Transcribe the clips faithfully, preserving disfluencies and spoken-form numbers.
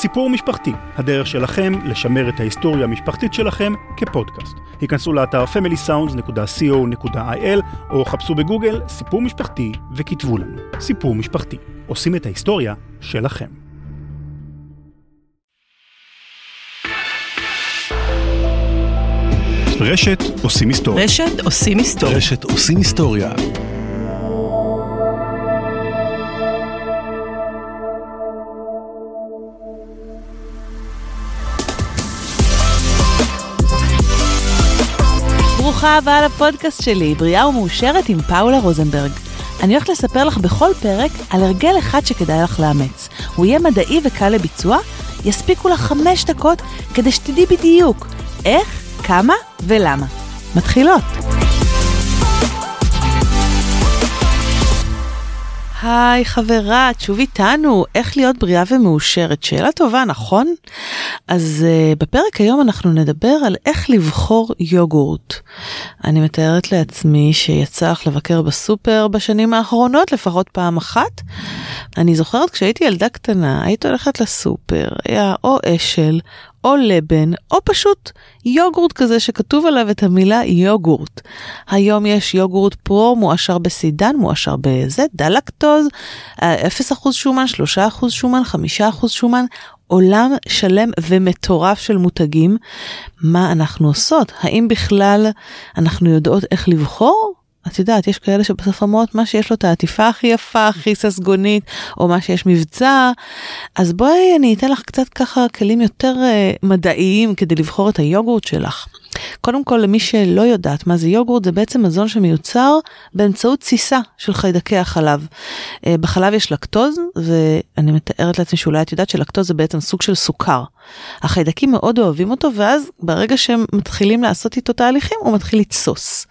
סיפור משפחתי, הדרך שלכם לשמר את ההיסטוריה המשפחתית שלכם כפודקאסט. היכנסו לאתר פמילי סאונדס נקודה קו נקודה איי אל או חפשו בגוגל סיפור משפחתי וכתבו לנו. סיפור משפחתי. עושים את ההיסטוריה שלכם. רשת עושים היסטוריה. רשת עושים היסטוריה. רשת עושים היסטוריה. ברוכה הבאה לפודקאסט שלי, בריאה ומאושרת עם פאולה רוזנברג. אני הולכת לספר לך בכל פרק על הרגל אחד שכדאי לך לאמץ. הוא יהיה מדעי וקל לביצוע, יספיקו לך חמש דקות כדי שתדעי בדיוק איך, כמה ולמה. מתחילות. היי חברה, תשוב איתנו, איך להיות בריאה ומאושרת. שאלה טובה, נכון? אז uh, בפרק היום אנחנו נדבר על איך לבחור יוגורט. אני מתארת לעצמי שיצא לך לבקר בסופר בשנים האחרונות, לפחות פעם אחת. אני זוכרת כשהייתי ילדה קטנה, היית הולכת לסופר, היה או אשל, או לבן, או פשוט יוגורט כזה שכתוב עליו את המילה יוגורט. היום יש יוגורט פרו, מואשר בסידן, מואשר בזה, דלקטוז, אפס אחוז שומן, שלושה אחוז שומן, חמישה אחוז שומן, עולם שלם ומטורף של מותגים. מה אנחנו עושות? האם בכלל אנחנו יודעות איך לבחור? את יודעת, יש כאלה שבסוף אמרות, מה שיש לו את העטיפה הכי יפה, הכי ססגונית, או מה שיש מבצע, אז בואי אני אתן לך קצת ככה כלים יותר uh, מדעיים כדי לבחור את היוגורט שלך. קודם כל, למי שלא יודעת מה זה יוגורט, זה בעצם מזון שמיוצר באמצעות ציסה של חיידקי החלב. Uh, בחלב יש לקטוז, ואני מתארת לעצמי שאולי את יודעת שלקטוז זה בעצם סוג של סוכר. החיידקים מאוד אוהבים אותו, ואז ברגע שהם מתחילים לעשות איתו תהליכים, הוא מתחיל לתסוס.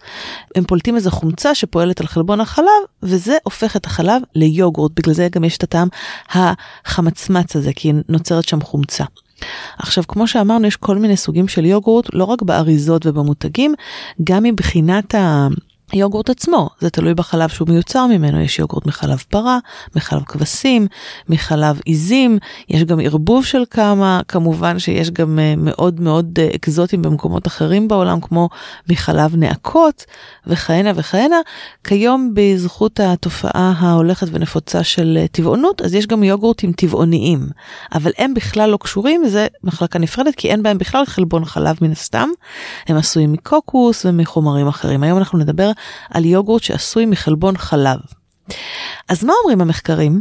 הם פולטים איזו חומצה שפועלת על חלבון החלב, וזה הופך את החלב ליוגורט. בגלל זה גם יש את הטעם החמצמץ הזה, כי נוצרת שם חומצה. עכשיו, כמו שאמרנו, יש כל מיני סוגים של יוגורט, לא רק באריזות ובמותגים, גם מבחינת ה... יוגורט עצמו, זה תלוי בחלב שהוא מיוצר ממנו, יש יוגורט מחלב פרה, מחלב כבשים, מחלב עיזים, יש גם ערבוב של כמה, כמובן שיש גם מאוד מאוד אקזוטים במקומות אחרים בעולם, כמו מחלב נעקות, וכהנה וכהנה. כיום בזכות התופעה ההולכת ונפוצה של טבעונות, אז יש גם יוגורטים טבעוניים, אבל הם בכלל לא קשורים, זה מחלקה נפרדת, כי אין בהם בכלל חלבון חלב מן הסתם, הם עשויים מקוקוס ומחומרים אחרים. היום אנחנו נדבר על יוגורט שעשוי מחלבון חלב. אז מה אומרים המחקרים?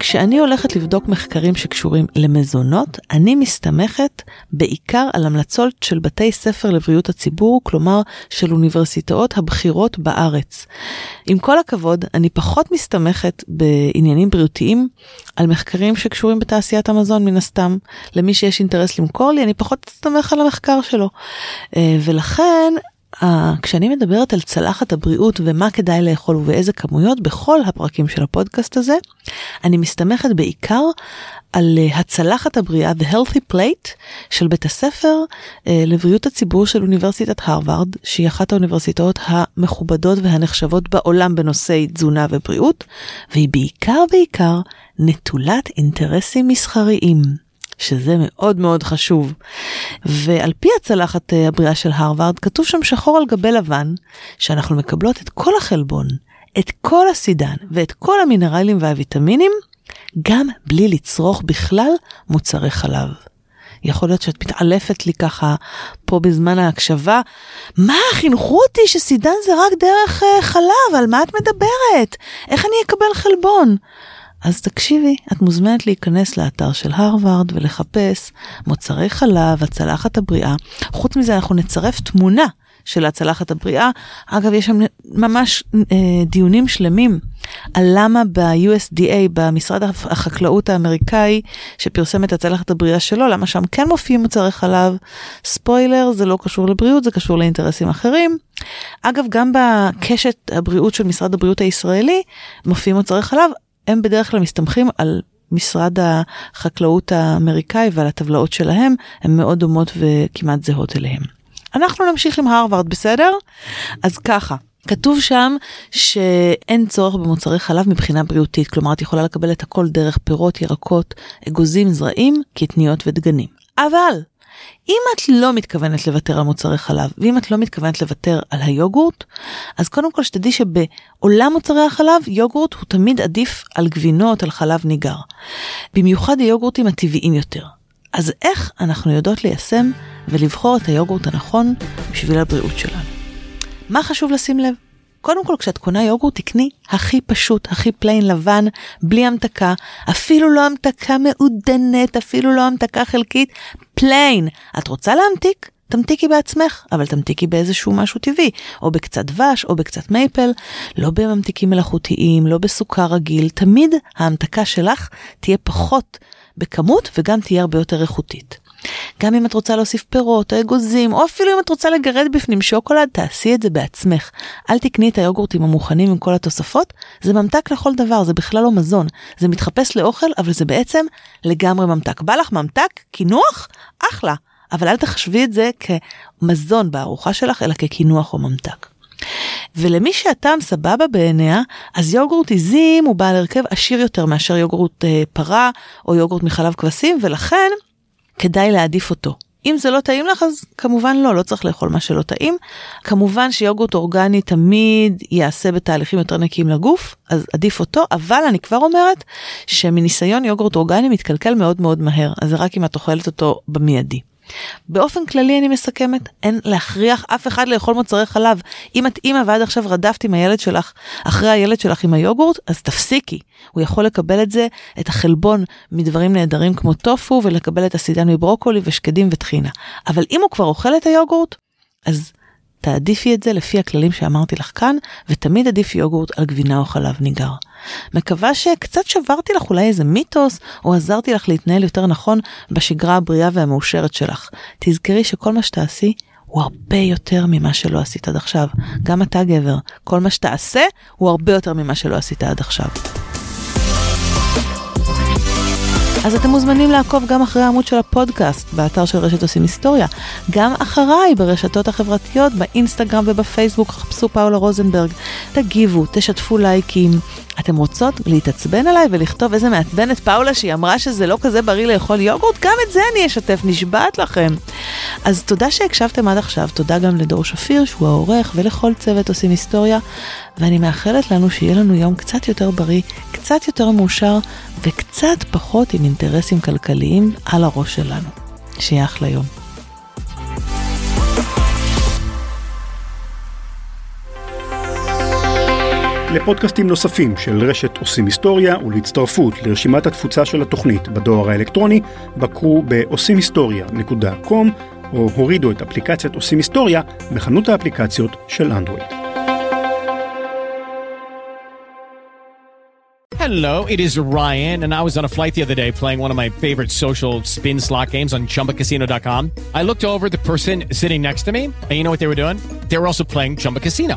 כשאני הולכת לבדוק מחקרים שקשורים למזונות, אני מסתמכת בעיקר על המלצות של בתי ספר לבריאות הציבור, כלומר של אוניברסיטאות הבכירות בארץ. עם כל הכבוד, אני פחות מסתמכת בעניינים בריאותיים על מחקרים שקשורים בתעשיית המזון מן הסתם. למי שיש אינטרס למכור לי, אני פחות מסתמך על המחקר שלו. ולכן... כשאני מדברת על צלחת הבריאות ומה כדאי לאכול ובאיזה כמויות בכל הפרקים של הפודקאסט הזה, אני מסתמכת בעיקר על הצלחת הבריאה, The Healthy Plate, של בית הספר לבריאות הציבור של אוניברסיטת הרווארד, שהיא אחת האוניברסיטאות המכובדות והנחשבות בעולם בנושאי תזונה ובריאות, והיא בעיקר בעיקר נטולת אינטרסים מסחריים. שזה מאוד מאוד חשוב. ועל פי הצלחת הבריאה של הרווארד, כתוב שם שחור על גבי לבן, שאנחנו מקבלות את כל החלבון, את כל הסידן, ואת כל המינרלים והוויטמינים, גם בלי לצרוך בכלל מוצרי חלב. יכול להיות שאת מתעלפת לי ככה פה בזמן ההקשבה, מה, חינכו אותי שסידן זה רק דרך חלב, על מה את מדברת? איך אני אקבל חלבון? אז תקשיבי, את מוזמנת להיכנס לאתר של הרווארד ולחפש מוצרי חלב, הצלחת הבריאה. חוץ מזה אנחנו נצרף תמונה של הצלחת הבריאה. אגב, יש שם ממש אה, דיונים שלמים על למה ב-יו אס די איי, במשרד החקלאות האמריקאי, שפרסם את הצלחת הבריאה שלו, למה שם כן מופיעים מוצרי חלב. ספוילר, זה לא קשור לבריאות, זה קשור לאינטרסים אחרים. אגב, גם בקשת הבריאות של משרד הבריאות הישראלי, מופיעים מוצרי חלב, הם בדרך כלל מסתמכים על משרד החקלאות האמריקאי ועל הטבלאות שלהם, הן מאוד דומות וכמעט זהות אליהם. אנחנו נמשיך עם הרווארד, בסדר? אז ככה, כתוב שם שאין צורך במוצרי חלב מבחינה בריאותית, כלומר את יכולה לקבל את הכל דרך פירות, ירקות, אגוזים, זרעים, קטניות ודגנים. אבל אם את לא מתכוונת לוותר על מוצרי חלב, ואם את לא מתכוונת לוותר על היוגורט, אז קודם כל שתדעי שבעולם מוצרי החלב, יוגורט הוא תמיד עדיף על גבינות, על חלב ניגר. במיוחד היוגורטים הטבעיים יותר. אז איך אנחנו יודעות ליישם ולבחור את היוגורט הנכון בשביל הבריאות שלנו? מה חשוב לשים לב? קודם כל, כשאת קונה יוגורט, תקני הכי פשוט, הכי פליין לבן, בלי המתקה, אפילו לא המתקה מעודנת, אפילו לא המתקה חלקית, פליין. את רוצה להמתיק? תמתיקי בעצמך, אבל תמתיקי באיזשהו משהו טבעי, או בקצת דבש, או בקצת מייפל, לא בממתיקים מלאכותיים, לא בסוכר רגיל, תמיד ההמתקה שלך תהיה פחות בכמות, וגם תהיה הרבה יותר איכותית. גם אם את רוצה להוסיף פירות או אגוזים, או אפילו אם את רוצה לגרד בפנים שוקולד, תעשי את זה בעצמך. אל תקני את היוגורטים המוכנים עם כל התוספות, זה ממתק לכל דבר, זה בכלל לא מזון, זה מתחפש לאוכל, אבל זה בעצם לגמרי ממתק. בא לך ממתק, קינוח, אחלה, אבל אל תחשבי את זה כמזון בארוחה שלך, אלא כקינוח או ממתק. ולמי שהטעם סבבה בעיניה, אז יוגורט עיזים הוא בעל הרכב עשיר יותר מאשר יוגורט פרה, או יוגורט מחלב כבשים, ולכן כדאי להעדיף אותו. אם זה לא טעים לך, אז כמובן לא, לא צריך לאכול מה שלא טעים. כמובן שיוגורט אורגני תמיד יעשה בתהליכים יותר נקיים לגוף, אז עדיף אותו, אבל אני כבר אומרת שמניסיון יוגורט אורגני מתקלקל מאוד מאוד מהר, אז זה רק אם את אוכלת אותו במיידי. באופן כללי אני מסכמת, אין להכריח אף אחד לאכול מוצרי חלב. אם את אימא ועד עכשיו רדפת עם הילד שלך, אחרי הילד שלך עם היוגורט, אז תפסיקי. הוא יכול לקבל את זה, את החלבון מדברים נהדרים כמו טופו, ולקבל את הסידן מברוקולי ושקדים וטחינה. אבל אם הוא כבר אוכל את היוגורט, אז תעדיפי את זה לפי הכללים שאמרתי לך כאן, ותמיד עדיף יוגורט על גבינה או חלב ניגר. מקווה שקצת שברתי לך אולי איזה מיתוס, או עזרתי לך להתנהל יותר נכון בשגרה הבריאה והמאושרת שלך. תזכרי שכל מה שתעשי הוא הרבה יותר ממה שלא עשית עד עכשיו. גם אתה גבר, כל מה שתעשה הוא הרבה יותר ממה שלא עשית עד עכשיו. אז אתם מוזמנים לעקוב גם אחרי העמוד של הפודקאסט, באתר של רשת עושים היסטוריה, גם אחריי ברשתות החברתיות, באינסטגרם ובפייסבוק, חפשו פאולה רוזנברג, תגיבו, תשתפו לייקים. אתם רוצות להתעצבן עליי ולכתוב איזה מעצבנת פאולה שהיא אמרה שזה לא כזה בריא לאכול יוגורט, גם את זה אני אשתף, נשבעת לכם. אז תודה שהקשבתם עד עכשיו, תודה גם לדור שפיר שהוא העורך ולכל צוות עושים היסטוריה, ואני מאחלת לנו שיהיה לנו יום קצת יותר בריא, קצת יותר מאושר וקצת פחות עם אינטרסים כלכליים על הראש שלנו. שיהיה אחלה יום. לפודקאסטים נוספים של רשת עושים היסטוריה ולהצטרפות לרשימת התפוצה של התוכנית בדואר האלקטרוני, בקרו ב-עושים היסטוריה נקודה קום או הורידו את אפליקציית עושים היסטוריה בחנות האפליקציות של אנדרואיד. Hello, it is Ryan, and I was on a flight the other day playing one of my favorite social spin slot games on chumba casino dot com. I looked over at the person sitting next to me, and you know what they were doing? They were also playing Chumba Casino.